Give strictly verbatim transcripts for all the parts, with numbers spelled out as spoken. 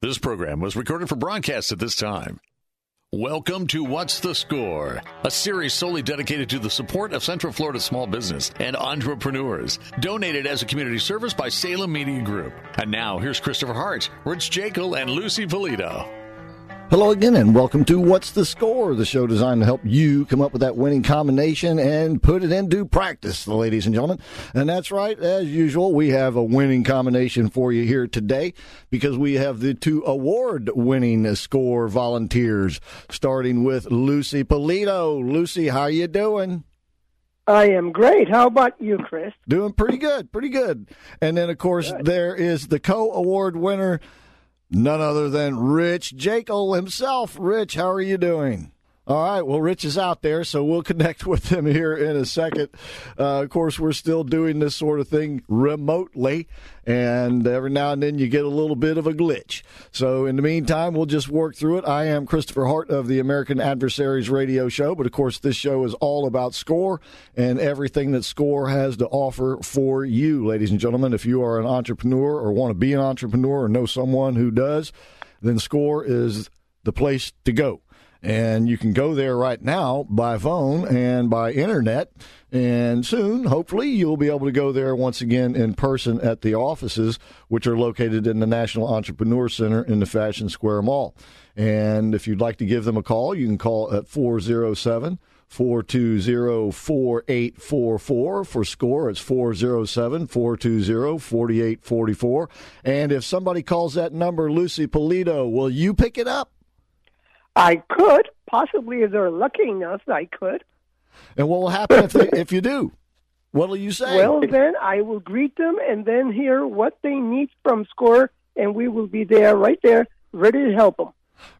This program was recorded for broadcast at this time. Welcome to What's the Score, a series solely dedicated to the support of Central Florida small business and entrepreneurs, donated as a community service by Salem Media Group. And now, here's Christopher Hart, Rich Jekyll, and Lucy Valido. Hello again, and welcome to What's the Score, the show designed to help you come up with that winning combination and put it into practice, ladies and gentlemen. And that's right, as usual, we have a winning combination for you here today because we have the two award-winning SCORE volunteers, starting with Lucy Polito. Lucy, how you doing? I am great. How about you, Chris? Doing pretty good, pretty good. And then, of course, good. There is the co-award winner, none other than Rich Jekyll himself. Rich, how are you doing? All right, well, Rich is out there, so we'll connect with him here in a second. Uh, of course, we're still doing this sort of thing remotely, and every now and then you get a little bit of a glitch. So in the meantime, we'll just work through it. I am Christopher Hart of the American Adversaries Radio Show, but of course, this show is all about SCORE and everything that SCORE has to offer for you, ladies and gentlemen. If you are an entrepreneur or want to be an entrepreneur or know someone who does, then SCORE is the place to go. And you can go there right now by phone and by internet. And soon, hopefully, you'll be able to go there once again in person at the offices, which are located in the National Entrepreneur Center in the Fashion Square Mall. And if you'd like to give them a call, you can call at four oh seven, four two oh, four eight four four. For SCORE, it's four oh seven, four two oh, four eight four four. And if somebody calls that number, Lucy Polito, will you pick it up? I could. Possibly, if they're lucky enough, I could. And what will happen if they, if you do? What will you say? Well, then I will greet them and then hear what they need from SCORE, and we will be there, right there, ready to help them.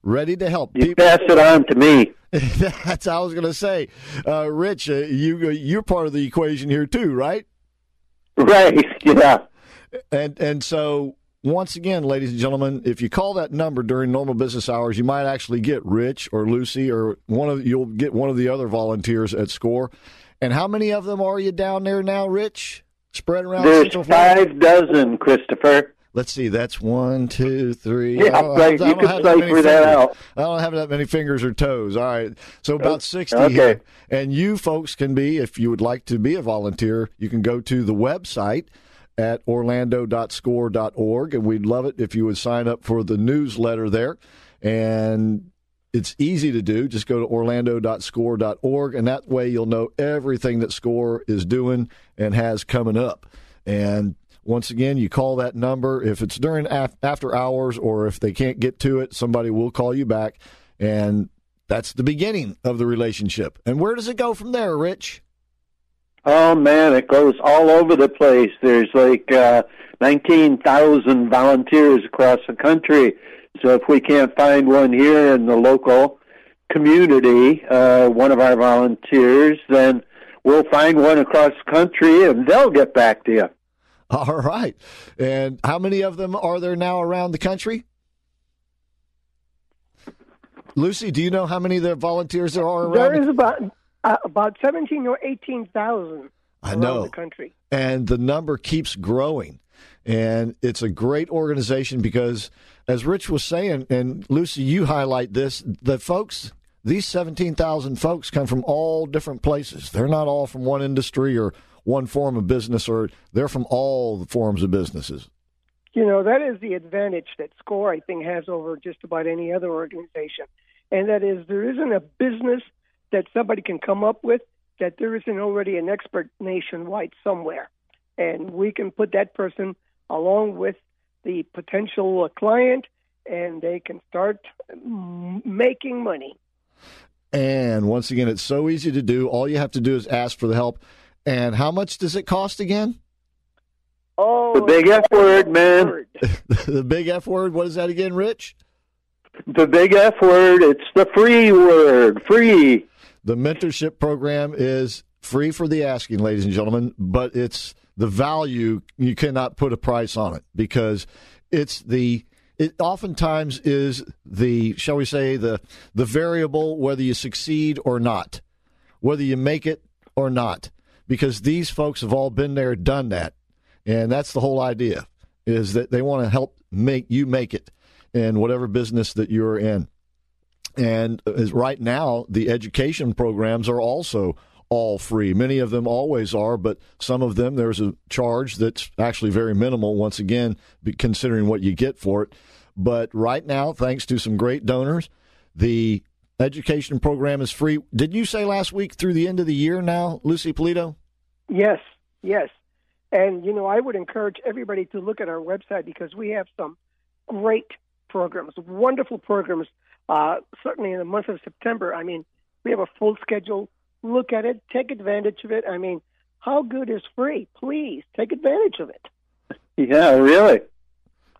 Ready to help. You People. Pass it on to me. That's how I was going to say. Uh, Rich, uh, you, uh, you're part of the equation here too, right? Right, yeah. And and so... Once again, ladies and gentlemen, if you call that number during normal business hours, you might actually get Rich or Lucy or one of you'll get one of the other volunteers at SCORE. And how many of them are you down there now, Rich? Spread around. There's five dozen, Christopher. Let's see. That's one, two, three. Yeah, play, you can play that, that out. I don't have that many fingers or toes. All right. So about sixty okay. here. And you folks can be, if you would like to be a volunteer, you can go to the website at Orlando dot score dot org, and we'd love it if you would sign up for the newsletter there. And it's easy to do. Just go to Orlando dot score dot org, and that way you'll know everything that SCORE is doing and has coming up. And once again, you call that number. If it's during af- after hours or if they can't get to it, somebody will call you back, and that's the beginning of the relationship. And where does it go from there, Rich? Oh, man, it goes all over the place. There's like uh, nineteen thousand volunteers across the country. So if we can't find one here in the local community, uh, one of our volunteers, then we'll find one across the country, and they'll get back to you. All right. And how many of them are there now around the country? Lucy, do you know how many of the volunteers there are around the country? There is about... Uh, about seventeen or eighteen thousand around the country, and the number keeps growing. And it's a great organization because, as Rich was saying, and Lucy, you highlight this: the folks, these seventeen thousand folks, come from all different places. They're not all from one industry or one form of business, or they're from all the forms of businesses. You know, that is the advantage that SCORE, I think, has over just about any other organization, and that is there isn't a business that somebody can come up with that there isn't already an expert nationwide somewhere. And we can put that person along with the potential client, and they can start making money. And once again, it's so easy to do. All you have to do is ask for the help. And how much does it cost again? Oh, the big F word, man. The big F word. What is that again, Rich? The big F word. It's the free word. Free. The mentorship program is free for the asking, ladies and gentlemen, but it's the value. You cannot put a price on it because it's the, it oftentimes is the, shall we say, the, the variable, whether you succeed or not, whether you make it or not, because these folks have all been there, done that. And that's the whole idea, is that they want to help make you make it. in whatever business that you're in. And right now, the education programs are also all free. Many of them always are, but some of them, there's a charge that's actually very minimal, once again, considering what you get for it. But right now, thanks to some great donors, the education program is free. Did you say last week through the end of the year now, Lucy Polito? Yes, yes. And, you know, I would encourage everybody to look at our website because we have some great programs, wonderful programs, uh, certainly in the month of September. I mean, we have a full schedule. Look at it. Take advantage of it. I mean, how good is free? Please take advantage of it. Yeah, really.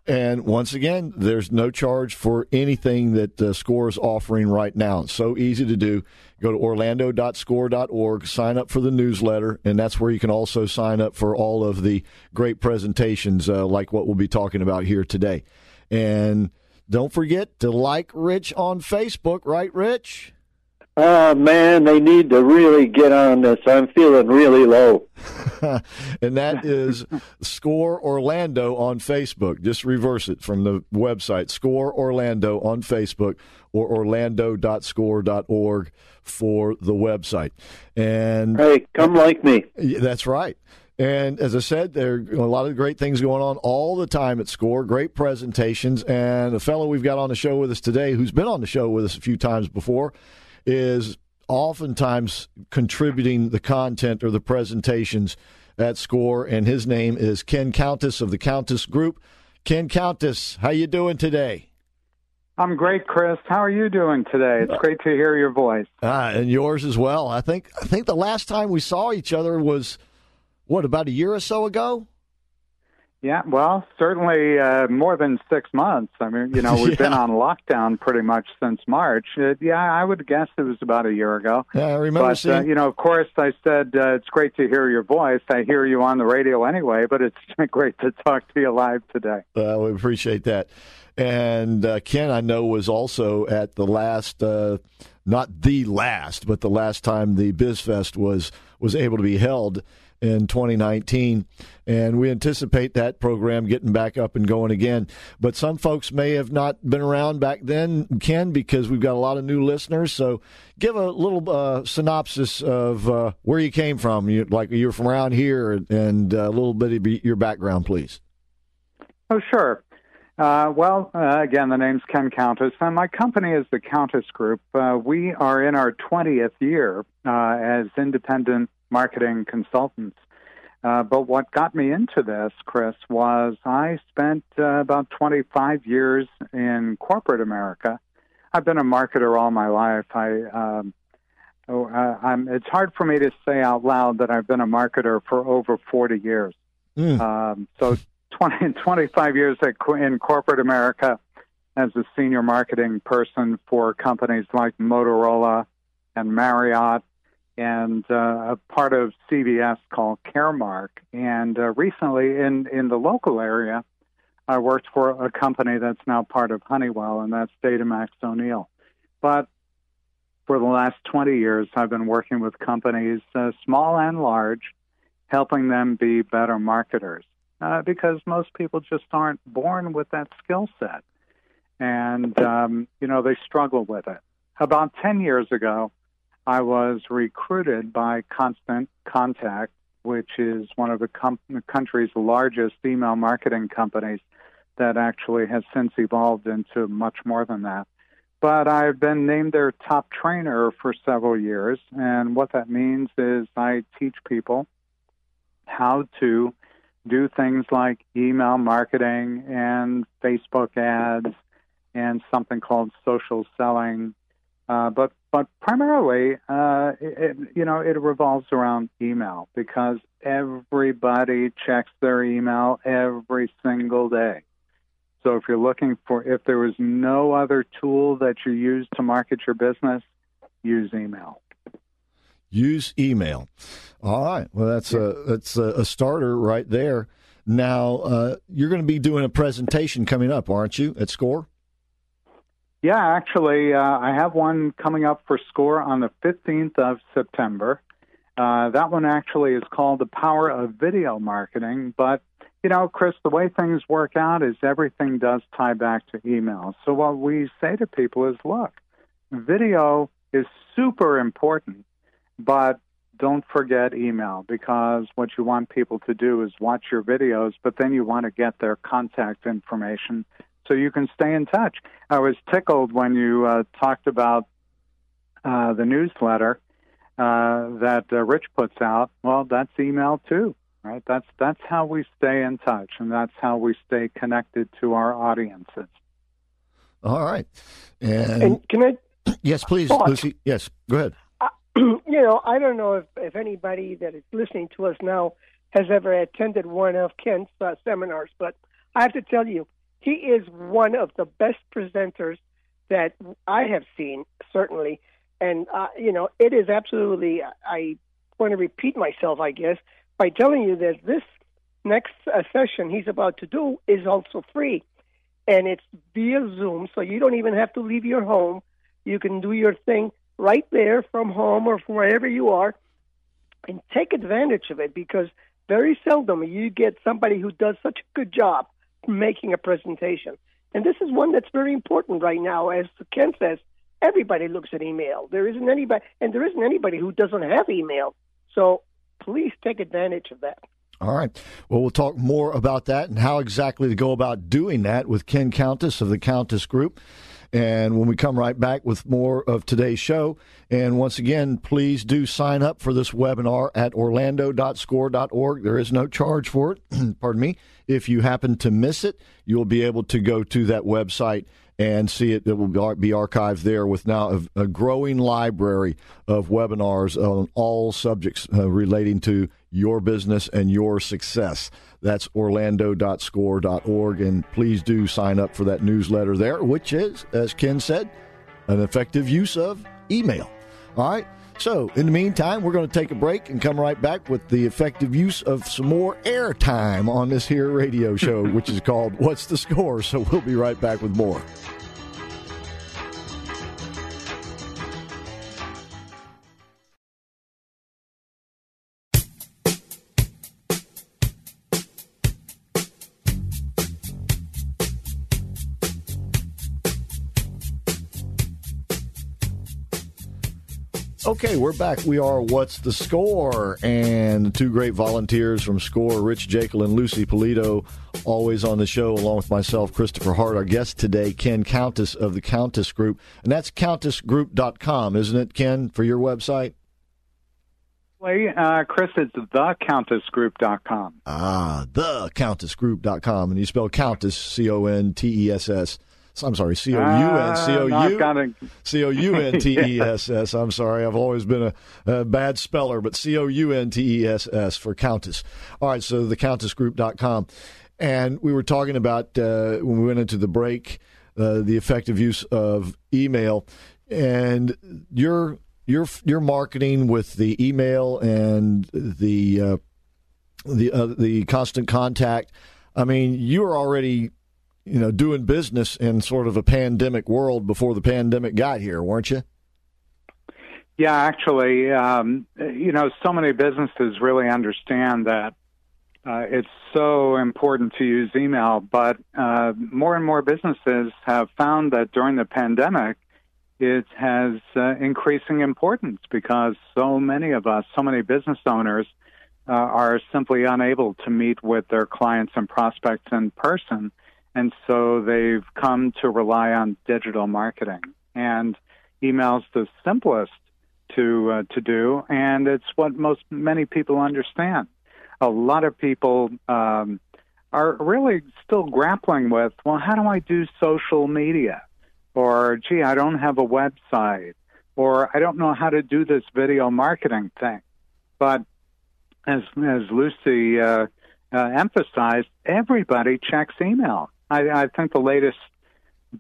And once again, there's no charge for anything that uh, SCORE is offering right now. It's so easy to do. Go to Orlando dot score dot org, sign up for the newsletter, and that's where you can also sign up for all of the great presentations uh, like what we'll be talking about here today. And don't forget to like Rich on Facebook, right, Rich? Oh, man, they need to really get on this. I'm feeling really low. And that is SCORE Orlando on Facebook. Just reverse it from the website, SCORE Orlando on Facebook or Orlando dot score dot org for the website. And hey, come like me. That's right. And as I said, there are a lot of great things going on all the time at SCORE, great presentations. And a fellow we've got on the show with us today who's been on the show with us a few times before is oftentimes contributing the content or the presentations at SCORE, and his name is Ken Countess of the Countess Group. Ken Countess, how you doing today? I'm great, Chris. How are you doing today? It's great to hear your voice. Ah, and yours as well. I think I think the last time we saw each other was, what, about a year or so ago? Yeah, well, certainly uh, more than six months. I mean, you know, we've yeah. been on lockdown pretty much since March. Uh, yeah, I would guess it was about a year ago. Yeah, I remember but, seeing... uh, you know, of course, I said, uh, it's great to hear your voice. I hear you on the radio anyway, but it's great to talk to you live today. Uh, we appreciate that. And uh, Ken, I know, was also at the last, uh, not the last, but the last time the BizFest was, was able to be held in twenty nineteen, and we anticipate that program getting back up and going again. But some folks may have not been around back then, Ken, because we've got a lot of new listeners. So give a little uh, synopsis of uh, where you came from. You, like you're from around here, and a little bit of your background, please. Oh, sure. Uh, well, uh, again, the name's Ken Countess, and my company is the Countess Group. Uh, we are in our twentieth year uh, as independent marketing consultants. Uh, but what got me into this, Chris, was I spent uh, about twenty-five years in corporate America. I've been a marketer all my life. I, um, oh, uh, I'm, it's hard for me to say out loud that I've been a marketer for over forty years. Mm. Um, so twenty, twenty-five years at, in corporate America as a senior marketing person for companies like Motorola and Marriott, and uh, a part of C V S called Caremark. And uh, recently, in, in the local area, I worked for a company that's now part of Honeywell, and that's Datamax O'Neill. But for the last twenty years, I've been working with companies, uh, small and large, helping them be better marketers, uh, because most people just aren't born with that skill set. And, um, you know, they struggle with it. About ten years ago, I was recruited by Constant Contact, which is one of the, com- the country's largest email marketing companies that actually has since evolved into much more than that. But I've been named their top trainer for several years, and what that means is I teach people how to do things like email marketing and Facebook ads and something called social selling. Uh, but but primarily, uh, it, you know, it revolves around email because everybody checks their email every single day. So if you're looking for, if there was no other tool that you use to market your business, use email. Use email. All right. Well, that's yeah. a that's a, a starter right there. Now uh, you're going to be doing a presentation coming up, aren't you, at SCORE? Yeah, actually, uh, I have one coming up for SCORE on the fifteenth of September. Uh, that one actually is called The Power of Video Marketing, but You know, Chris, the way things work out is everything does tie back to email. So what we say to people is, look, video is super important, but don't forget email, because what you want people to do is watch your videos, but then you want to get their contact information so you can stay in touch. I was tickled when you uh, talked about uh, the newsletter uh, that uh, Rich puts out. Well, that's email too, right? That's that's how we stay in touch, and that's how we stay connected to our audiences. All right. And, and can I? Yes, please, oh, Lucy. Yes, go ahead. You know, I don't know if, if anybody that is listening to us now has ever attended one of Ken's uh, seminars, but I have to tell you, he is one of the best presenters that I have seen, certainly. And, uh, you know, it is absolutely, I want to repeat myself, I guess, by telling you that this next uh, session he's about to do is also free. And it's via Zoom, so you don't even have to leave your home. You can do your thing right there from home or from wherever you are, and take advantage of it, because very seldom you get somebody who does such a good job making a presentation. And this is one that's very important right now. As Ken says, everybody looks at email. There isn't anybody, and there isn't anybody who doesn't have email. So please take advantage of that. All right. Well, we'll talk more about that and how exactly to go about doing that with Ken Countess of the Countess Group. And when we come right back with more of today's show, and once again, please do sign up for this webinar at orlando dot score dot org. There is no charge for it. Pardon me. If you happen to miss it, you'll be able to go to that website and see it. It will be archived there with now a growing library of webinars on all subjects relating to your business and your success. That's orlando dot score dot org, and please do sign up for that newsletter there, which is, as Ken said, an effective use of email. All right, so in the meantime, we're going to take a break and come right back with the effective use of some more airtime on this here radio show, which is called What's the Score? So we'll be right back with more. Okay, we're back. We are What's the Score? And two great volunteers from SCORE, Rich Jekyll and Lucy Polito, always on the show, along with myself, Christopher Hart. Our guest today, Ken Countess of the Countess Group. And that's countess group dot com, isn't it, Ken, for your website? Uh, Chris, it's the countess group dot com. Ah, the countess group dot com. And you spell Countess, C O N T E S S. I'm sorry, C O U N T E S S. I'm sorry, I've always been a, a bad speller, but C O U N T E S S for Countess. All right, so the countess group dot com. And we were talking about, uh, when we went into the break, uh, the effective use of email. And your, your, your marketing with the email and the, uh, the, uh, the constant contact, I mean, you were already... you know, doing business in sort of a pandemic world before the pandemic got here, weren't you? Yeah, actually, um, you know, so many businesses really understand that uh, it's so important to use email, but uh, more and more businesses have found that during the pandemic, it has uh, increasing importance, because so many of us, so many business owners uh, are simply unable to meet with their clients and prospects in person. And so they've come to rely on digital marketing, and email's the simplest to uh, to do, and it's what most many people understand. A lot of people um, are really still grappling with, well, how do I do social media? Or, gee, I don't have a website, or I don't know how to do this video marketing thing. But as as Lucy uh, uh, emphasized, everybody checks email. I, I think the latest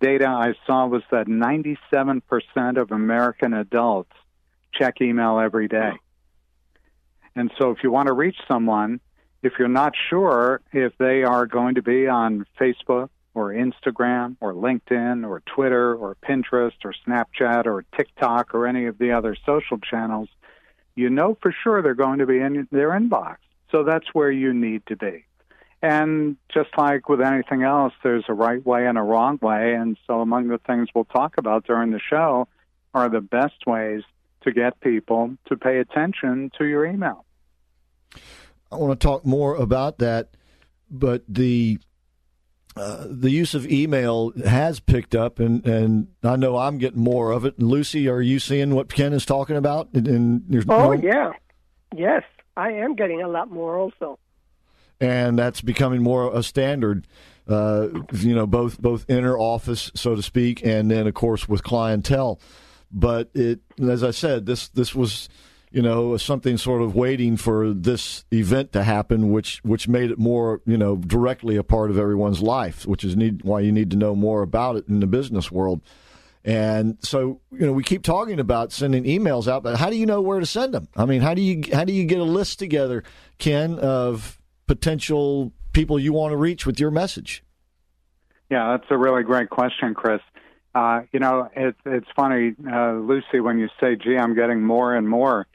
data I saw was that ninety-seven percent of American adults check email every day. And so if you want to reach someone, if you're not sure if they are going to be on Facebook or Instagram or LinkedIn or Twitter or Pinterest or Snapchat or TikTok or any of the other social channels, you know for sure they're going to be in their inbox. So that's where you need to be. And just like with anything else, there's a right way and a wrong way. And so among the things we'll talk about during the show are the best ways to get people to pay attention to your email. I want to talk more about that, but the uh, the use of email has picked up, and, and I know I'm getting more of it. Lucy, are you seeing what Ken is talking about? In, in your oh, home? yeah. Yes, I am getting a lot more also. And that's becoming more a standard, uh, you know, both both inner office, so to speak, and then, of course, with clientele. But it, as I said, this this was, you know, something sort of waiting for this event to happen, which which made it more, you know, directly a part of everyone's life, which is need, why you need to know more about it in the business world. And so, you know, we keep talking about sending emails out, but how do you know where to send them? I mean, how do you how do you get a list together, Ken, of potential people you want to reach with your message? Yeah, that's a really great question, Chris. Uh, you know, it, it's funny, uh, Lucy, when you say, gee, I'm getting more and more.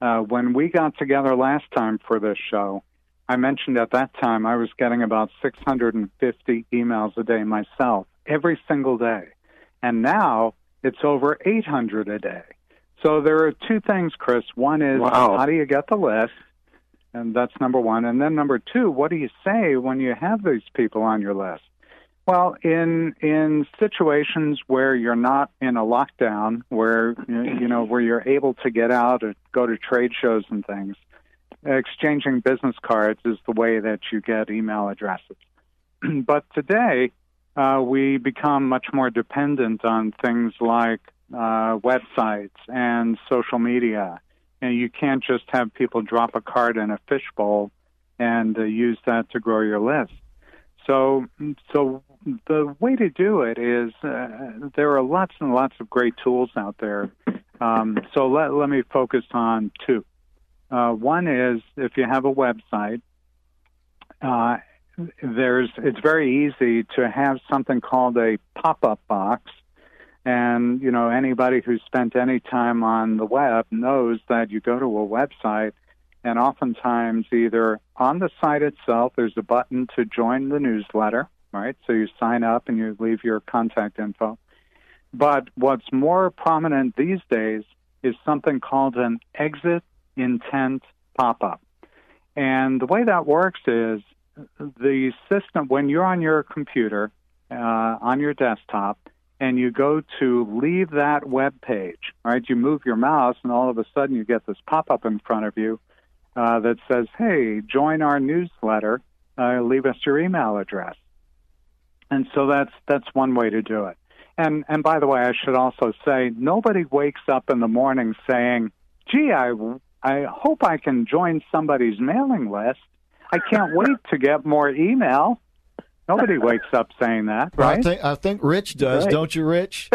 Uh, when we got together last time for this show, I mentioned at that time I was getting about six hundred fifty emails a day myself, every single day. And now it's over eight hundred a day. So there are two things, Chris. One is, wow. How do you get the list? And that's number one. And then number two, what do you say when you have these people on your list? Well, in in situations where you're not in a lockdown, where you know where you're able to get out or go to trade shows and things, exchanging business cards is the way that you get email addresses. But today, uh, we become much more dependent on things like uh, websites and social media. And you can't just have people drop a card in a fishbowl and uh, use that to grow your list. So so the way to do it is uh, there are lots and lots of great tools out there. Um, so let, let me focus on two. Uh, one is if you have a website, uh, there's it's very easy to have something called a pop-up box. And, you know, anybody who's spent any time on the web knows that you go to a website and oftentimes either on the site itself, there's a button to join the newsletter, right? So you sign up and you leave your contact info. But what's more prominent these days is something called an exit intent pop-up. And the way that works is the system, when you're on your computer, uh, on your desktop, and you go to leave that web page, right? You move your mouse, and all of a sudden you get this pop-up in front of you uh, that says, hey, join our newsletter, uh, leave us your email address. And so that's that's one way to do it. And, and by the way, I should also say, nobody wakes up in the morning saying, gee, I, I hope I can join somebody's mailing list. I can't wait to get more email. Nobody wakes up saying that, right? I think, I think Rich does, right. Don't you, Rich?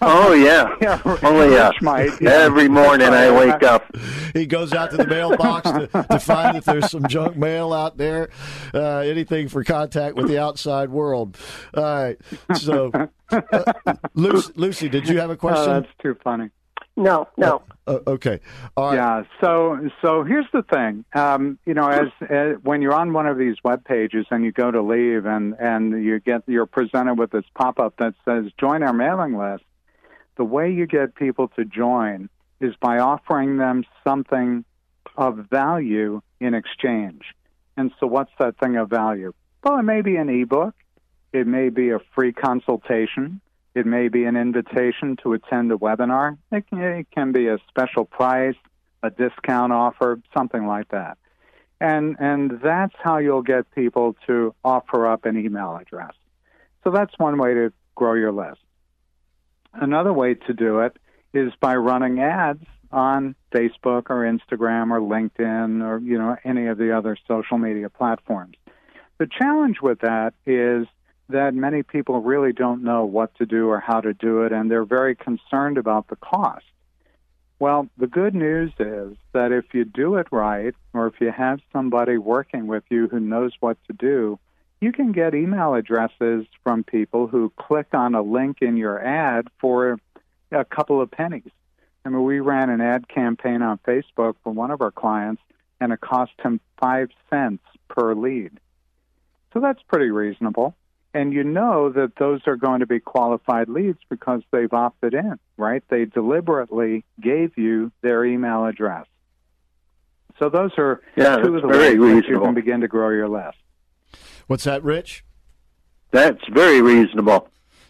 Oh, yeah. yeah Rich, Only uh, Rich might, yeah. Every morning I wake up. He goes out to the mailbox to, to find if there's some junk mail out there, uh, anything for contact with the outside world. All right. So, uh, Lucy, Lucy, did you have a question? Oh, that's too funny. No, no. Uh, okay. All right. Yeah. So, so here's the thing. Um, you know, as, as when you're on one of these web pages and you go to leave, and and you get you're presented with this pop-up that says "Join our mailing list." The way you get people to join is by offering them something of value in exchange. And so, what's that thing of value? Well, it may be an ebook. It may be a free consultation. It may be an invitation to attend a webinar. It can, it can be a special price, a discount offer, something like that. And and that's how you'll get people to offer up an email address. So that's one way to grow your list. Another way to do it is by running ads on Facebook or Instagram or LinkedIn or, you know, any of the other social media platforms. The challenge with that is that many people really don't know what to do or how to do it, and they're very concerned about the cost. Well, the good news is that if you do it right, or if you have somebody working with you who knows what to do, you can get email addresses from people who click on a link in your ad for a couple of pennies. I mean, we ran an ad campaign on Facebook for one of our clients, and it cost him five cents per lead. So that's pretty reasonable. And you know that those are going to be qualified leads because they've opted in, right? They deliberately gave you their email address. So those are yeah, two of the ways that you can begin to grow your list. What's that, Rich? That's very reasonable.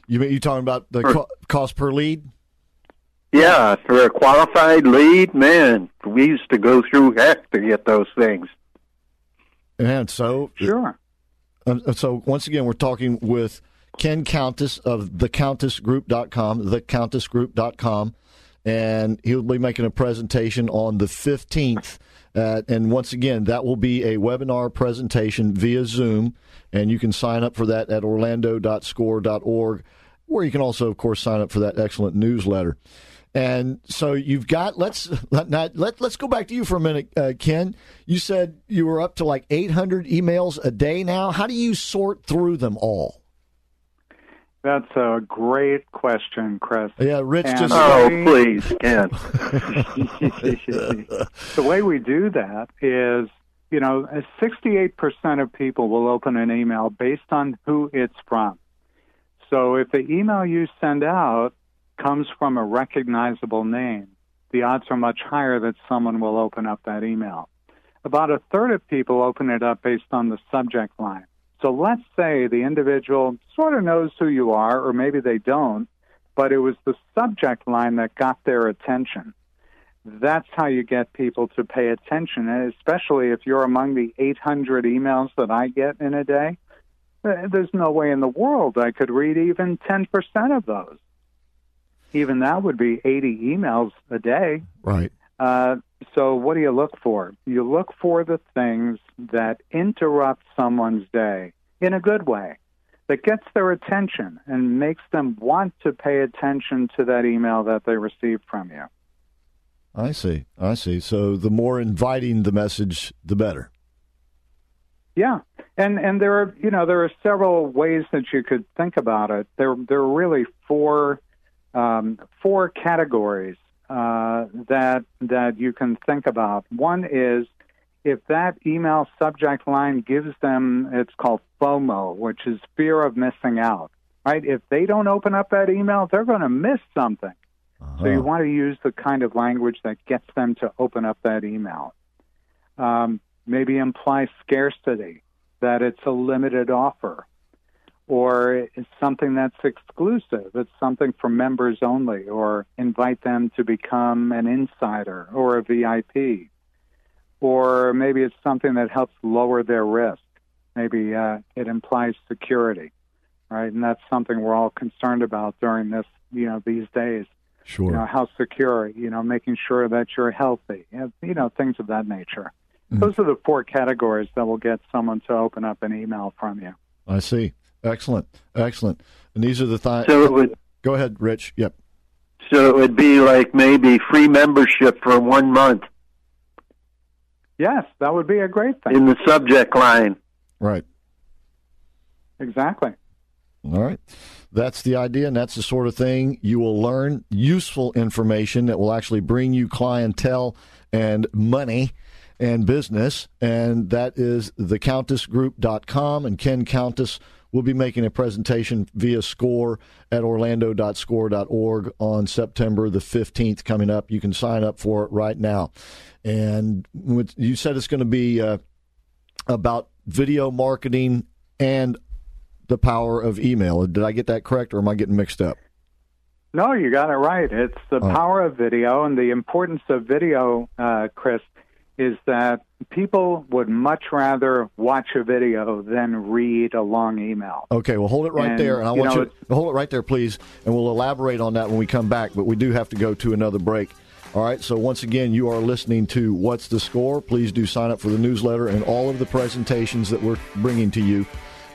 You you talking about the for, co- cost per lead? Yeah, for a qualified lead, man, we used to go through heck to get those things. And so sure. Uh, so once again, we're talking with Ken Countess of the countess group dot com, the countess group dot com, and he'll be making a presentation on the fifteenth. Uh, and once again, that will be a webinar presentation via Zoom, and you can sign up for that at Orlando dot score dot org, where you can also, of course, sign up for that excellent newsletter. And so you've got, let's let, let, let's go back to you for a minute, uh, Ken. You said you were up to like eight hundred emails a day now. How do you sort through them all? That's a great question, Chris. Yeah, Rich and just... Oh, we, please, Ken. The way we do that is, you know, sixty-eight percent of people will open an email based on who it's from. So if the email you send out comes from a recognizable name, the odds are much higher that someone will open up that email. About a third of people open it up based on the subject line. So let's say the individual sort of knows who you are, or maybe they don't, but it was the subject line that got their attention. That's how you get people to pay attention, and especially if you're among the eight hundred emails that I get in a day. There's no way in the world I could read even ten percent of those. Even that would be eighty emails a day. Right. Uh, so what do you look for? You look for the things that interrupt someone's day in a good way, that gets their attention and makes them want to pay attention to that email that they received from you. I see. I see. So the more inviting the message, the better. Yeah. And and there are, you know, there are several ways that you could think about it. There, there are really four... Um, four categories uh, that that you can think about. One is if that email subject line gives them, it's called FOMO, which is fear of missing out, right? If they don't open up that email, they're going to miss something. Uh-huh. So you want to use the kind of language that gets them to open up that email. Um, maybe imply scarcity, that it's a limited offer, or it's something that's exclusive. It's something for members only, or invite them to become an insider or a V I P. Or maybe it's something that helps lower their risk. Maybe uh, it implies security, right? And that's something we're all concerned about during this, you know, these days. Sure. You know, how secure, you know, making sure that you're healthy, you know, things of that nature. Mm. Those are the four categories that will get someone to open up an email from you. I see. Excellent, excellent. And these are the things. So go ahead, Rich. Yep. So it would be like maybe free membership for one month. Yes, that would be a great thing. In the subject line. Right. Exactly. All right. That's the idea, and that's the sort of thing you will learn, useful information that will actually bring you clientele and money and business, and that is the countess group dot com, and Ken Countess will be making a presentation via SCORE at Orlando dot score dot org on September the fifteenth coming up. You can sign up for it right now. And you said it's going to be uh, about video marketing and the power of email. Did I get that correct, or am I getting mixed up? No, you got it right. It's the uh, power of video, and the importance of video, uh, Chris, is that people would much rather watch a video than read a long email. Okay, well, hold it right and, there. And I want know, you to hold it right there, please, and we'll elaborate on that when we come back, but we do have to go to another break. All right, so once again, you are listening to What's the Score? Please do sign up for the newsletter and all of the presentations that we're bringing to you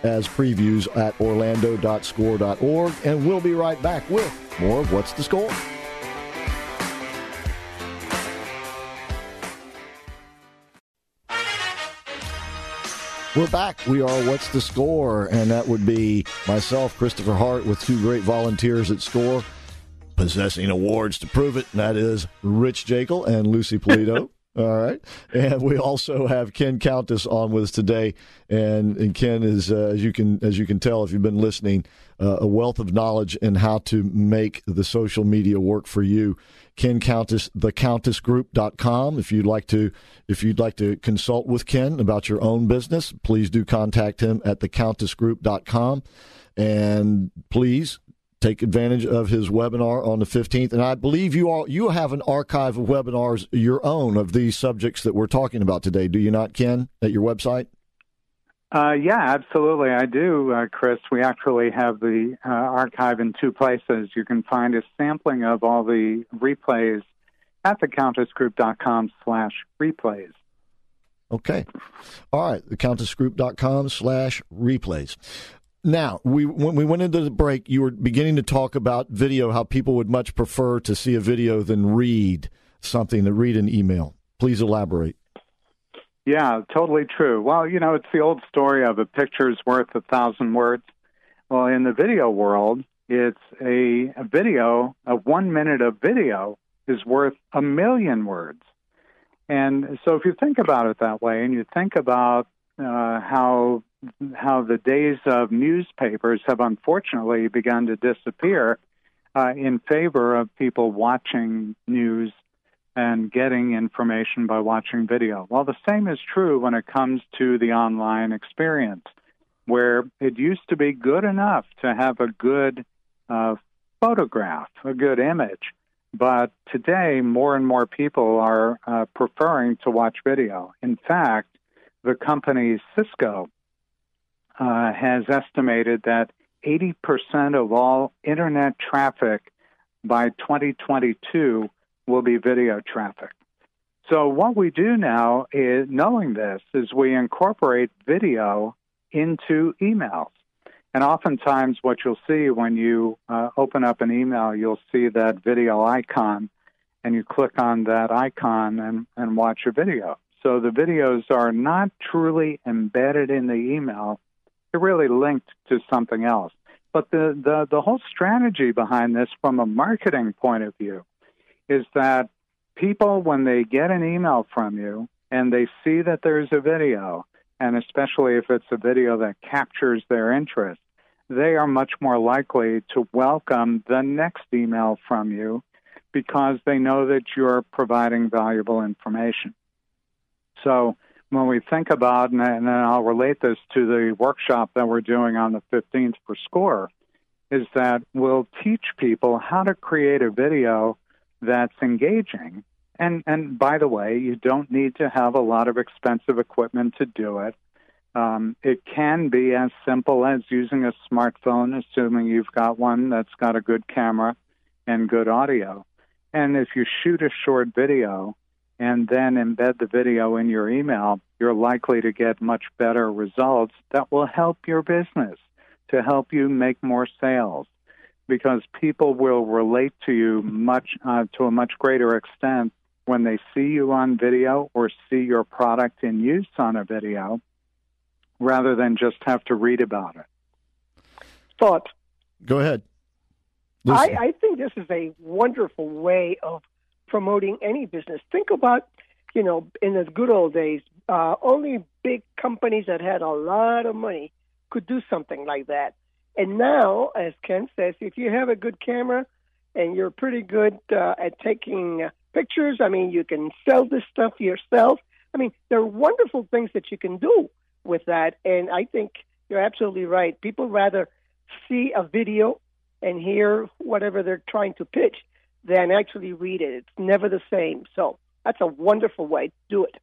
as previews at Orlando dot score dot org, and we'll be right back with more of What's the Score? We're back. We are What's the Score? And that would be myself, Christopher Hart, with two great volunteers at SCORE, possessing awards to prove it, and that is Rich Jekyll and Lucy Polito. All right. And we also have Ken Countess on with us today. And, and Ken is, uh, as you can as you can tell, if you've been listening, uh, a wealth of knowledge in how to make the social media work for you. Ken Countess, the countess group dot com. If you'd like to if you'd like to consult with Ken about your own business, please do contact him at the countess group dot com. And please take advantage of his webinar on the fifteenth. And I believe you all you have an archive of webinars your own of these subjects that we're talking about today, do you not, Ken, at your website? Uh, yeah, absolutely. I do, uh, Chris. We actually have the uh, archive in two places. You can find a sampling of all the replays at the countess group dot com slash replays. Okay. All right, the countess group dot com slash replays. Now, we when we went into the break, you were beginning to talk about video, how people would much prefer to see a video than read something, than read an email. Please elaborate. Yeah, totally true. Well, you know, it's the old story of a picture's worth a thousand words. Well, in the video world, it's a, a video, a one minute of video is worth a million words. And so if you think about it that way, and you think about uh, how... how the days of newspapers have unfortunately begun to disappear uh, in favor of people watching news and getting information by watching video. Well, the same is true when it comes to the online experience, where it used to be good enough to have a good uh, photograph, a good image. But today, more and more people are uh, preferring to watch video. In fact, the company Cisco Uh, has estimated that eighty percent of all internet traffic by twenty twenty-two will be video traffic. So what we do now is, knowing this, is we incorporate video into emails. And oftentimes what you'll see when you uh, open up an email, you'll see that video icon, and you click on that icon and, and watch a video. So the videos are not truly embedded in the email. Really linked to something else. But the, the, the whole strategy behind this from a marketing point of view is that people, when they get an email from you and they see that there's a video, and especially if it's a video that captures their interest, they are much more likely to welcome the next email from you because they know that you're providing valuable information. So when we think about, and then I'll relate this to the workshop that we're doing on the fifteenth for SCORE, is that we'll teach people how to create a video that's engaging. And, and by the way, you don't need to have a lot of expensive equipment to do it. Um, it can be as simple as using a smartphone, assuming you've got one that's got a good camera and good audio. And if you shoot a short video and then embed the video in your email, you're likely to get much better results that will help your business, to help you make more sales, because people will relate to you much uh, to a much greater extent when they see you on video or see your product in use on a video, rather than just have to read about it. Thought. Go ahead. I, I think this is a wonderful way of promoting any business. Think about, you know, in the good old days, uh, only big companies that had a lot of money could do something like that. And now, as Ken says, if you have a good camera and you're pretty good uh, at taking uh, pictures, I mean, you can sell this stuff yourself. I mean, there are wonderful things that you can do with that. And I think you're absolutely right. People rather see a video and hear whatever they're trying to pitch than actually read it. It's never the same. So that's a wonderful way to do it.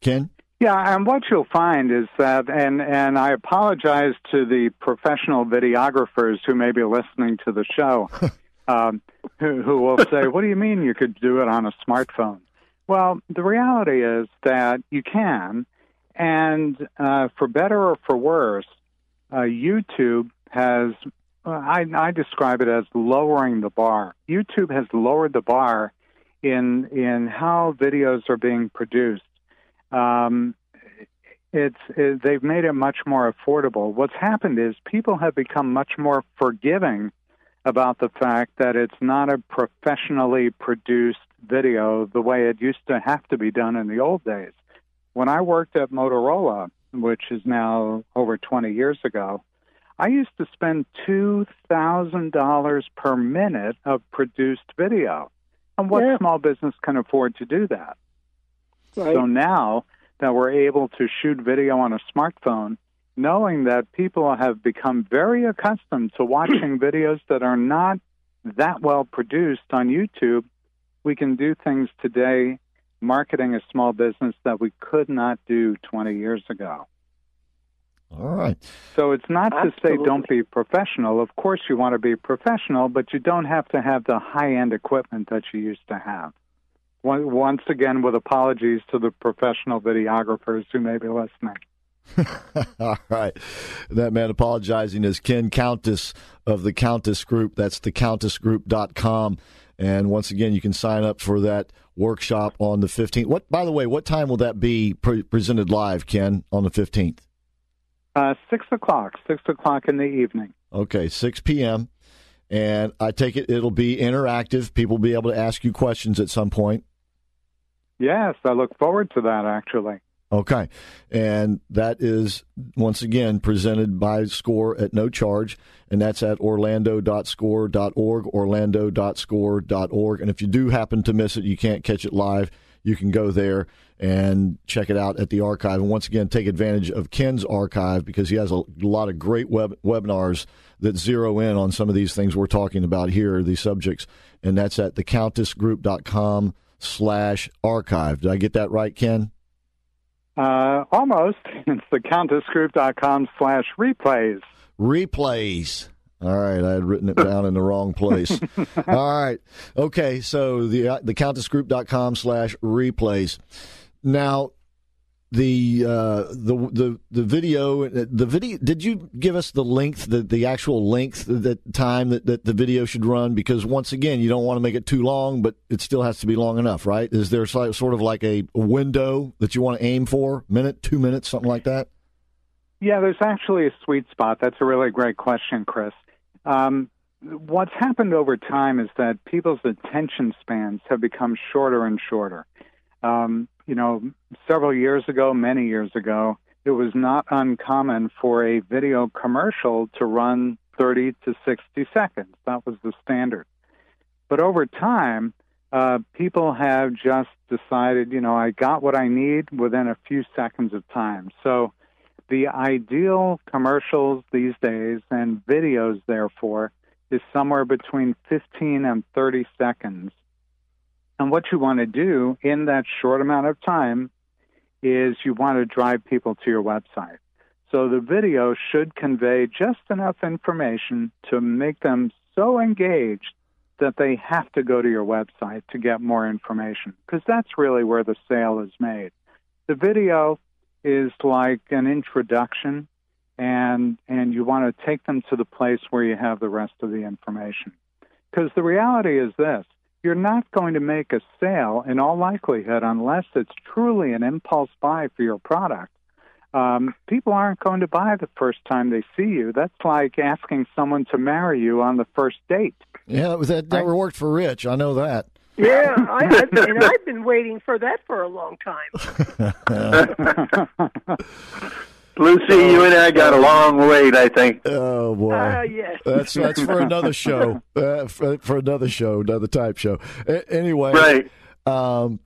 Ken? Yeah, and what you'll find is that, and, and I apologize to the professional videographers who may be listening to the show, um, who, who will say, what do you mean you could do it on a smartphone? Well, the reality is that you can, and uh, for better or for worse, uh, YouTube has... I, I describe it as lowering the bar. YouTube has lowered the bar in in how videos are being produced. Um, it's it, they've made it much more affordable. What's happened is people have become much more forgiving about the fact that it's not a professionally produced video the way it used to have to be done in the old days. When I worked at Motorola, which is now over twenty years ago, I used to spend two thousand dollars per minute of produced video. And what yeah. small business can afford to do that? Right. So now that we're able to shoot video on a smartphone, knowing that people have become very accustomed to watching videos that are not that well produced on YouTube, we can do things today marketing a small business that we could not do twenty years ago. All right. So it's not Absolutely. to say don't be professional. Of course you want to be professional, but you don't have to have the high-end equipment that you used to have. Once again, with apologies to the professional videographers who may be listening. All right. That man apologizing is Ken Countess of the Countess Group. That's the countess group dot com. And once again, you can sign up for that workshop on the fifteenth. What, by the way, what time will that be pre- presented live, Ken, on the fifteenth? Uh, six o'clock, six o'clock in the evening. Okay, six p.m. And I take it it'll be interactive. People will be able to ask you questions at some point. Yes, I look forward to that, actually. Okay, and that is, once again, presented by SCORE at no charge, and that's at orlando dot score dot org, orlando dot score dot org. And if you do happen to miss it, you can't catch it live, you can go there and check it out at the archive. And once again, take advantage of Ken's archive because he has a lot of great web, webinars that zero in on some of these things we're talking about here, these subjects, and that's at thecountessgroup.com slash archive. Did I get that right, Ken? Uh, almost. It's thecountessgroup.com slash replays. Replays. All right. I had written it down in the wrong place. All right. Okay. So the thecountessgroup.com slash replays. Now, the, uh, the the the video, the video. Did you give us the length, the, the actual length, the time that, that the video should run? Because once again, you don't want to make it too long, but it still has to be long enough, right? Is there sort of like a window that you want to aim for? Minute, two minutes, something like that? Yeah, there's actually a sweet spot. That's a really great question, Chris. Um, what's happened over time is that people's attention spans have become shorter and shorter. Um, you know, several years ago, many years ago, it was not uncommon for a video commercial to run thirty to sixty seconds. That was the standard. But over time, uh, people have just decided, you know, I got what I need within a few seconds of time. So the ideal commercials these days and videos, therefore, is somewhere between fifteen and thirty seconds. And what you want to do in that short amount of time is you want to drive people to your website. So the video should convey just enough information to make them so engaged that they have to go to your website to get more information, because that's really where the sale is made. The video is like an introduction, and and you want to take them to the place where you have the rest of the information. Because the reality is this. You're not going to make a sale in all likelihood unless it's truly an impulse buy for your product. Um, people aren't going to buy the first time they see you. That's like asking someone to marry you on the first date. Yeah, that never worked for Rich. I know that. Yeah, I, I've, been, I've been waiting for that for a long time. Lucy, you and I got a long wait, I think. Oh, boy. Uh, yes. That's, that's for another show, uh, for, for another show, another type show. A- anyway. Right. Um,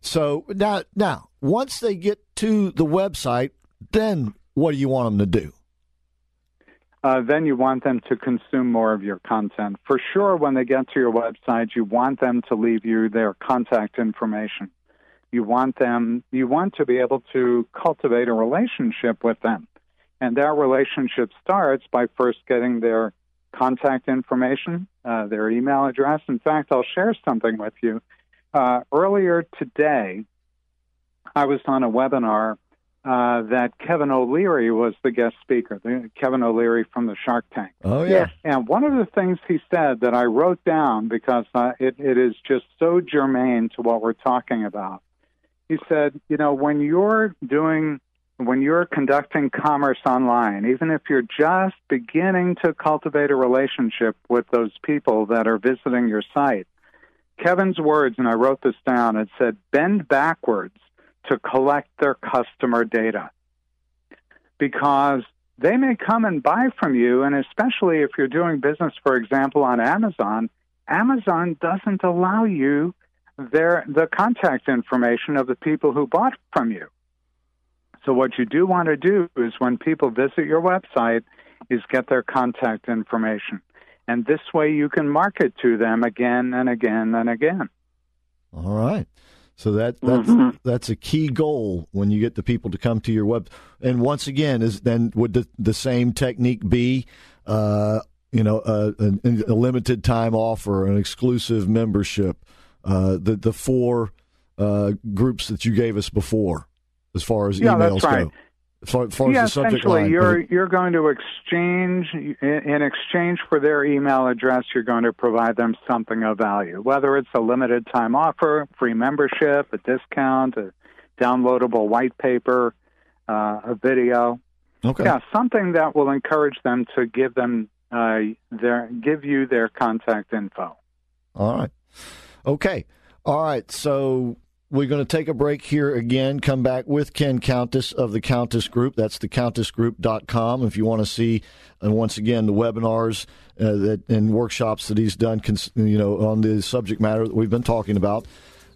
so now, now, once they get to the website, then what do you want them to do? Uh, then you want them to consume more of your content. For sure, when they get to your website, you want them to leave you their contact information. You want them, you want to be able to cultivate a relationship with them. And that relationship starts by first getting their contact information, uh, their email address. In fact, I'll share something with you. Uh, earlier today, I was on a webinar uh, that Kevin O'Leary was the guest speaker, the, Kevin O'Leary from the Shark Tank. Oh, yeah. And one of the things he said that I wrote down because uh, it, it is just so germane to what we're talking about. He said, you know, when you're doing when you're conducting commerce online, even if you're just beginning to cultivate a relationship with those people that are visiting your site, Kevin's words, and I wrote this down, it said, bend backwards to collect their customer data. Because they may come and buy from you, and especially if you're doing business, for example, on Amazon, Amazon doesn't allow you their the contact information of the people who bought from you. So what you do want to do is when people visit your website is get their contact information. And this way you can market to them again and again and again. All right. So that that's mm-hmm. that's a key goal when you get the people to come to your web. And once again, is then would the, the same technique be, uh, you know, a, a, a limited time offer, an exclusive membership, uh, the the four uh, groups that you gave us before, as far as yeah, emails that's right. go. As far, as far yeah, as the subject line. You're you're going to exchange in exchange for their email address. You're going to provide them something of value, whether it's a limited time offer, free membership, a discount, a downloadable white paper, uh, a video. Okay. Yeah, something that will encourage them to give them uh, their give you their contact info. All right. Okay. All right. So. We're going to take a break here again, come back with Ken Countess of the Countess Group. That's the countess group dot com. If you want to see, and once again, the webinars uh, that and workshops that he's done you know, on the subject matter that we've been talking about,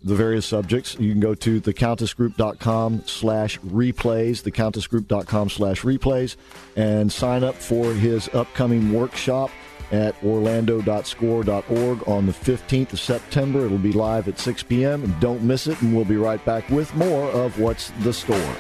the various subjects, you can go to thecountessgroup.com slash replays, thecountessgroup.com slash replays, and sign up for his upcoming workshop at Orlando dot score dot org on the fifteenth of September. It'll be live at six p.m. and don't miss it, and we'll be right back with more of What's the Score.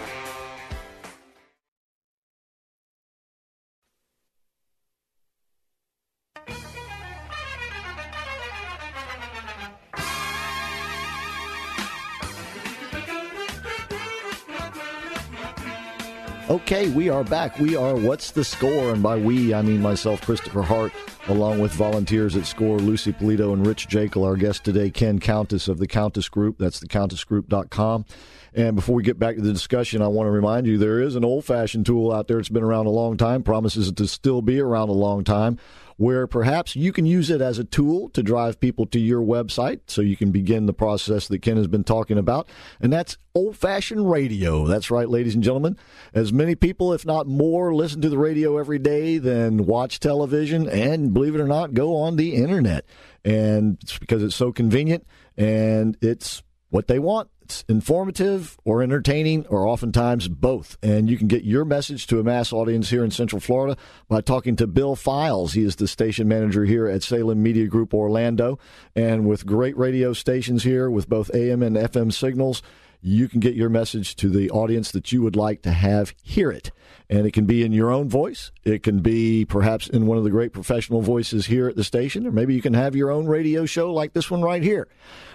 Okay, we are back. We are What's the Score? And by we, I mean myself, Christopher Hart, along with volunteers at SCORE, Lucy Polito and Rich Jekyll. Our guest today, Ken Countess of the Countess Group. That's the countess group dot com. And before we get back to the discussion, I want to remind you there is an old-fashioned tool out there. It's been around a long time, promises to still be around a long time, where perhaps you can use it as a tool to drive people to your website so you can begin the process that Ken has been talking about. And that's old-fashioned radio. That's right, ladies and gentlemen. As many people, if not more, listen to the radio every day than watch television and, believe it or not, go on the Internet. And it's because it's so convenient and it's what they want. It's informative or entertaining or oftentimes both. And you can get your message to a mass audience here in Central Florida by talking to Bill Files. He is the station manager here at Salem Media Group Orlando. And with great radio stations here with both A M and F M signals, you can get your message to the audience that you would like to have hear it. And it can be in your own voice. It can be perhaps in one of the great professional voices here at the station, or maybe you can have your own radio show like this one right here.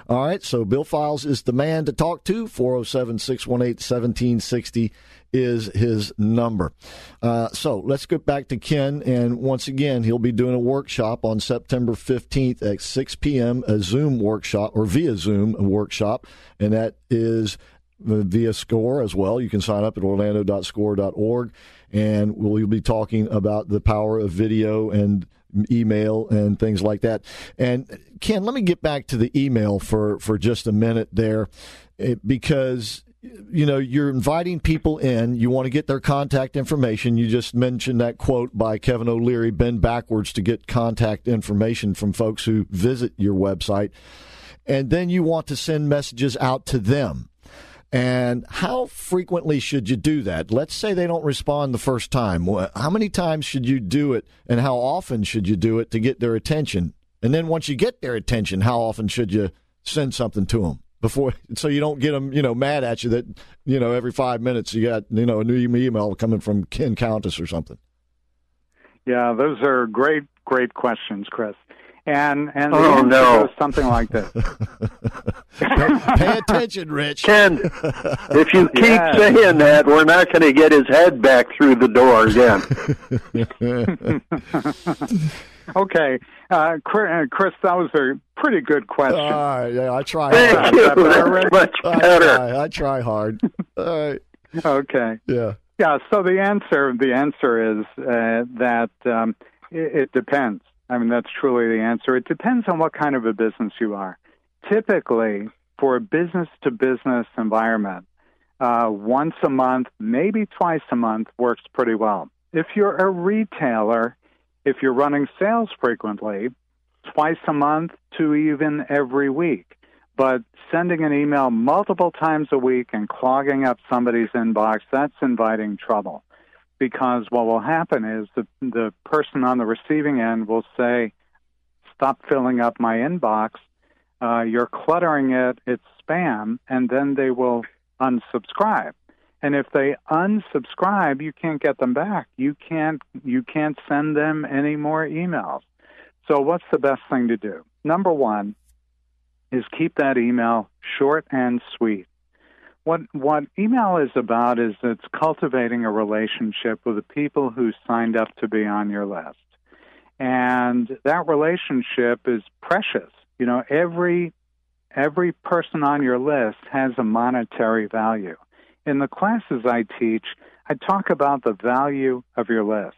All right, so Bill Files is the man to talk to. four oh seven, six one eight, one seven six zero is his number. Uh, so let's get back to Ken. And once again, he'll be doing a workshop on September fifteenth at six p.m., a Zoom workshop or via Zoom workshop. And that is via SCORE as well. You can sign up at Orlando dot score dot org. And we'll be talking about the power of video and email and things like that. And Ken, let me get back to the email for, for just a minute there, it, because you know, you're inviting people in, you want to get their contact information. You just mentioned that quote by Kevin O'Leary, bend backwards to get contact information from folks who visit your website. And then you want to send messages out to them. And how frequently should you do that? Let's say they don't respond the first time. How many times should you do it, and how often should you do it to get their attention? And then once you get their attention, how often should you send something to them before, so you don't get them, you know, mad at you that, you know, every five minutes you got, you know, a new email coming from Ken Countess or something? Yeah, those are great, great questions, Chris. And and oh, no. something like this. Pay attention, Rich. Ken, if you keep yes. saying that, we're not going to get his head back through the door again. Okay. Uh, Chris, that was a pretty good question. All right. Yeah, I try Thank hard. You. That's much better. I try, I try hard. All right. Okay. Yeah. Yeah. So the answer, the answer is uh, that um, it, it depends. I mean, that's truly the answer. It depends on what kind of a business you are. Typically, for a business-to-business environment, uh, once a month, maybe twice a month, works pretty well. If you're a retailer, if you're running sales frequently, twice a month to even every week. But sending an email multiple times a week and clogging up somebody's inbox, that's inviting trouble. Because what will happen is the, the person on the receiving end will say, stop filling up my inbox. Uh, you're cluttering it. It's spam. And then they will unsubscribe. And if they unsubscribe, you can't get them back. You can't, you can't send them any more emails. So what's the best thing to do? Number one is keep that email short and sweet. What what email is about is it's cultivating a relationship with the people who signed up to be on your list. And that relationship is precious. You know, every every person on your list has a monetary value. In the classes I teach, I talk about the value of your list.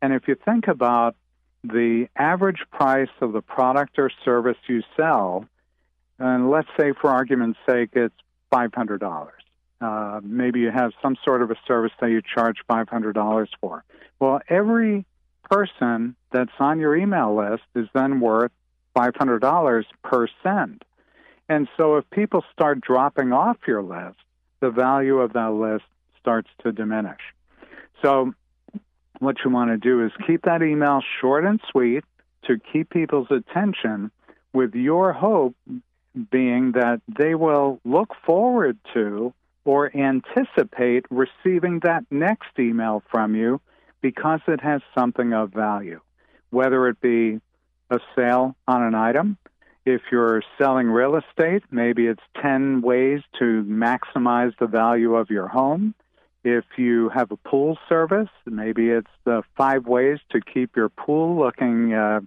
And if you think about the average price of the product or service you sell, and let's say for argument's sake it's five hundred dollars. Uh, maybe you have some sort of a service that you charge five hundred dollars for. Well, every person that's on your email list is then worth five hundred dollars per send. And so if people start dropping off your list, the value of that list starts to diminish. So what you want to do is keep that email short and sweet to keep people's attention, with your hope being that they will look forward to or anticipate receiving that next email from you because it has something of value, whether it be a sale on an item. If you're selling real estate, maybe it's ten ways to maximize the value of your home. If you have a pool service, maybe it's the five ways to keep your pool looking uh,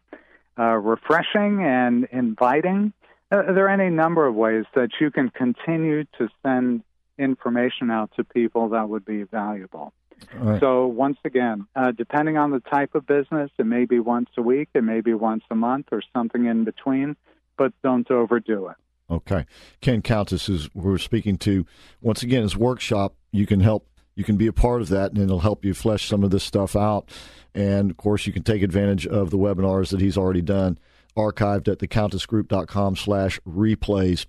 uh, refreshing and inviting. Uh, there are any number of ways that you can continue to send information out to people that would be valuable. All right. So once again, uh, depending on the type of business, it may be once a week, it may be once a month or something in between. But don't overdo it. Okay. Ken Countess is we're speaking to. Once again, his workshop, you can help, you can be a part of that, and it'll help you flesh some of this stuff out. And, of course, you can take advantage of the webinars that he's already done, archived at thecountessgroup.com slash replays.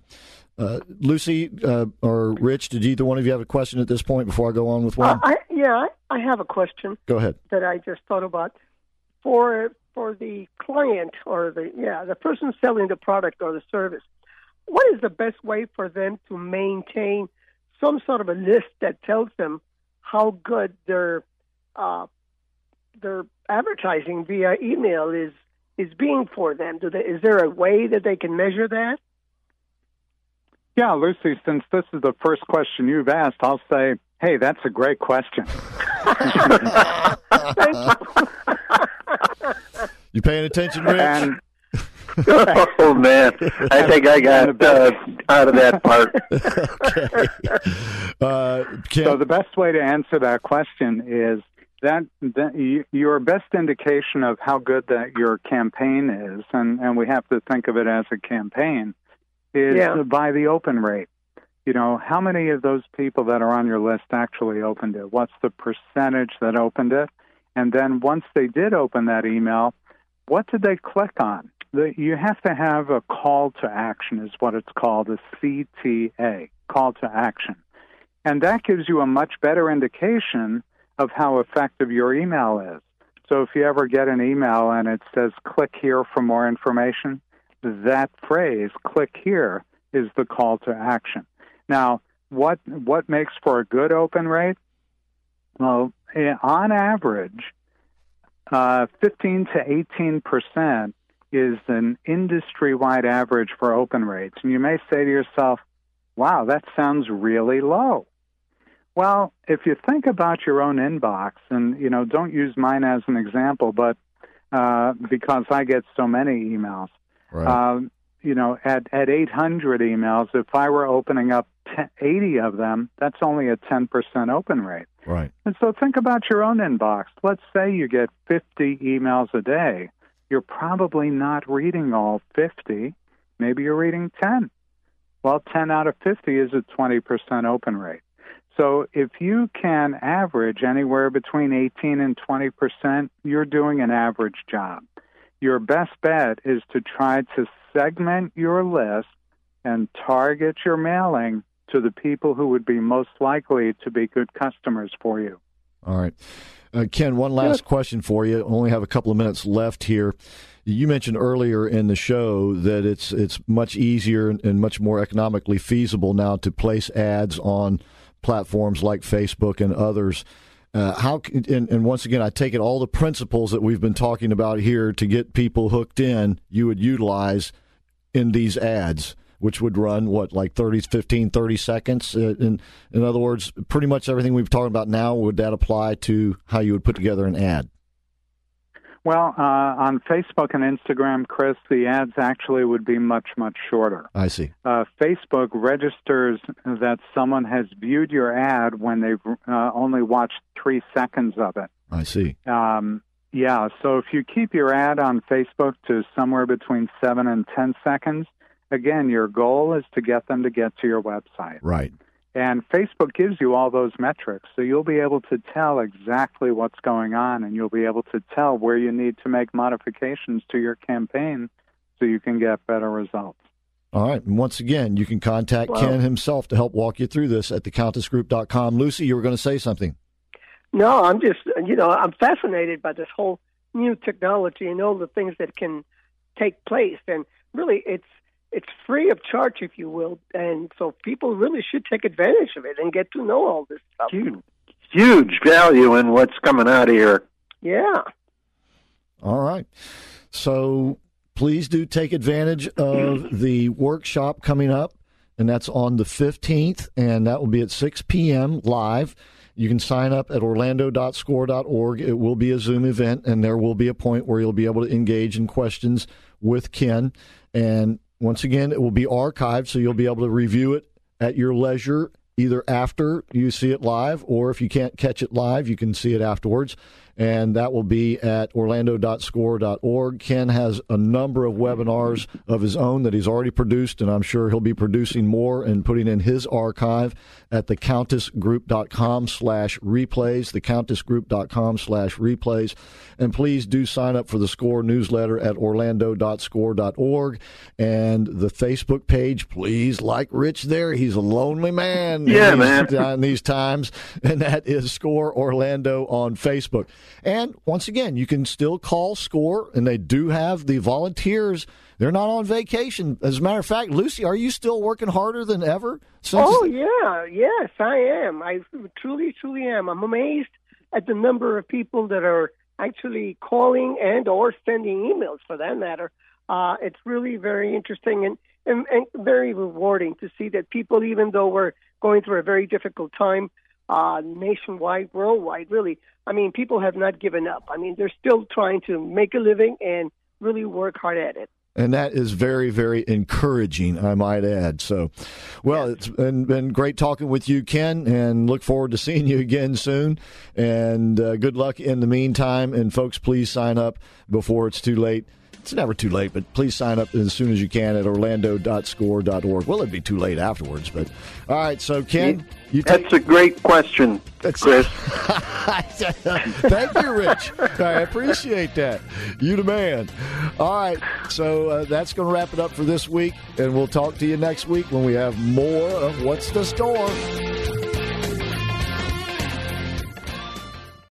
Uh, Lucy uh, or Rich, did either one of you have a question at this point before I go on with one? Uh, I, yeah, I have a question. Go ahead. That I just thought about. For For the client or the yeah the person selling the product or the service, what is the best way for them to maintain some sort of a list that tells them how good their uh, their advertising via email is is being for them? Do they, is there a way that they can measure that? Yeah, Lucy, since this is the first question you've asked, I'll say, hey, that's a great question. You paying attention, Rich? And, oh, man. I think I got uh, out of that part. Okay. uh, Ken, so the best way to answer that question is that, that you, your best indication of how good that your campaign is, and, and we have to think of it as a campaign, is yeah. by the open rate. You know, how many of those people that are on your list actually opened it? What's the percentage that opened it? And then once they did open that email, what did they click on? The, you have to have a call to action is what it's called, a C T A, call to action. And that gives you a much better indication of how effective your email is. So if you ever get an email and it says, click here for more information, that phrase, click here, is the call to action. Now, what what makes for a good open rate? Well, on average, uh, fifteen to eighteen percent is an industry-wide average for open rates. And you may say to yourself, wow, that sounds really low. Well, if you think about your own inbox, and, you know, don't use mine as an example, but uh, because I get so many emails, right. um, you know, at, at eight hundred emails, if I were opening up eighty of them, that's only a ten percent open rate. Right. And so think about your own inbox. Let's say you get fifty emails a day. You're probably not reading all fifty. Maybe you're reading ten. Well, ten out of fifty is a twenty percent open rate. So if you can average anywhere between eighteen and twenty percent, you're doing an average job. Your best bet is to try to segment your list and target your mailing to the people who would be most likely to be good customers for you. All right. Uh, Ken, one last Good. question for you. Only have a couple of minutes left here. You mentioned earlier in the show that it's it's much easier and much more economically feasible now to place ads on platforms like Facebook and others. Uh, how and, and once again, I take it all the principles that we've been talking about here to get people hooked in, you would utilize in these ads, which would run, what, like thirty, fifteen, thirty seconds? Uh, in, in other words, pretty much everything we've talked about now, would that apply to how you would put together an ad? Well, uh, on Facebook and Instagram, Chris, the ads actually would be much, much shorter. I see. Uh, Facebook registers that someone has viewed your ad when they've uh, only watched three seconds of it. I see. Um, yeah, so if you keep your ad on Facebook to somewhere between seven and ten seconds, again, your goal is to get them to get to your website. Right. And Facebook gives you all those metrics, so you'll be able to tell exactly what's going on, and you'll be able to tell where you need to make modifications to your campaign so you can get better results. All right. And once again, you can contact well, Ken himself to help walk you through this at the countess group dot com. Lucy, you were going to say something. No, I'm just, you know, I'm fascinated by this whole new technology and all the things that can take place. And really, it's, It's free of charge, if you will, and so people really should take advantage of it and get to know all this stuff. Huge, huge value in what's coming out of here. Yeah. All right. So please do take advantage of the workshop coming up, and that's on the fifteenth, and that will be at six p.m. live. You can sign up at orlando dot score dot org. It will be a Zoom event, and there will be a point where you'll be able to engage in questions with Ken. And once again, it will be archived, so you'll be able to review it at your leisure, either after you see it live, or if you can't catch it live, you can see it afterwards. And that will be at orlando dot score dot org. Ken has a number of webinars of his own that he's already produced, and I'm sure he'll be producing more and putting in his archive at the countess group dot com slash replays, the countess group dot com slash replays. And please do sign up for the SCORE newsletter at orlando dot score dot org. And the Facebook page, please like Rich there. He's a lonely man. Yeah, in these, man. In these times. And that is SCORE Orlando on Facebook. And once again, you can still call SCORE, and they do have the volunteers. They're not on vacation. As a matter of fact, Lucy, are you still working harder than ever? Since oh, yeah. Yes, I am. I truly, truly am. I'm amazed at the number of people that are actually calling and or sending emails, for that matter. Uh, it's really very interesting and, and, and very rewarding to see that people, even though we're going through a very difficult time, Uh, nationwide, worldwide, really. I mean, people have not given up. I mean, they're still trying to make a living and really work hard at it. And that is very, very encouraging, I might add. So, well, yes. It's been, been great talking with you, Ken, and look forward to seeing you again soon. And uh, good luck in the meantime. And, folks, please sign up before it's too late. It's never too late, but please sign up as soon as you can at orlando dot score dot org. Well, it'd be too late afterwards, but all right. So, Ken, you take... That's a great question, That's... Chris. Thank you, Rich. I appreciate that. You the man. All right. So uh, that's going to wrap it up for this week, and we'll talk to you next week when we have more of What's the Score.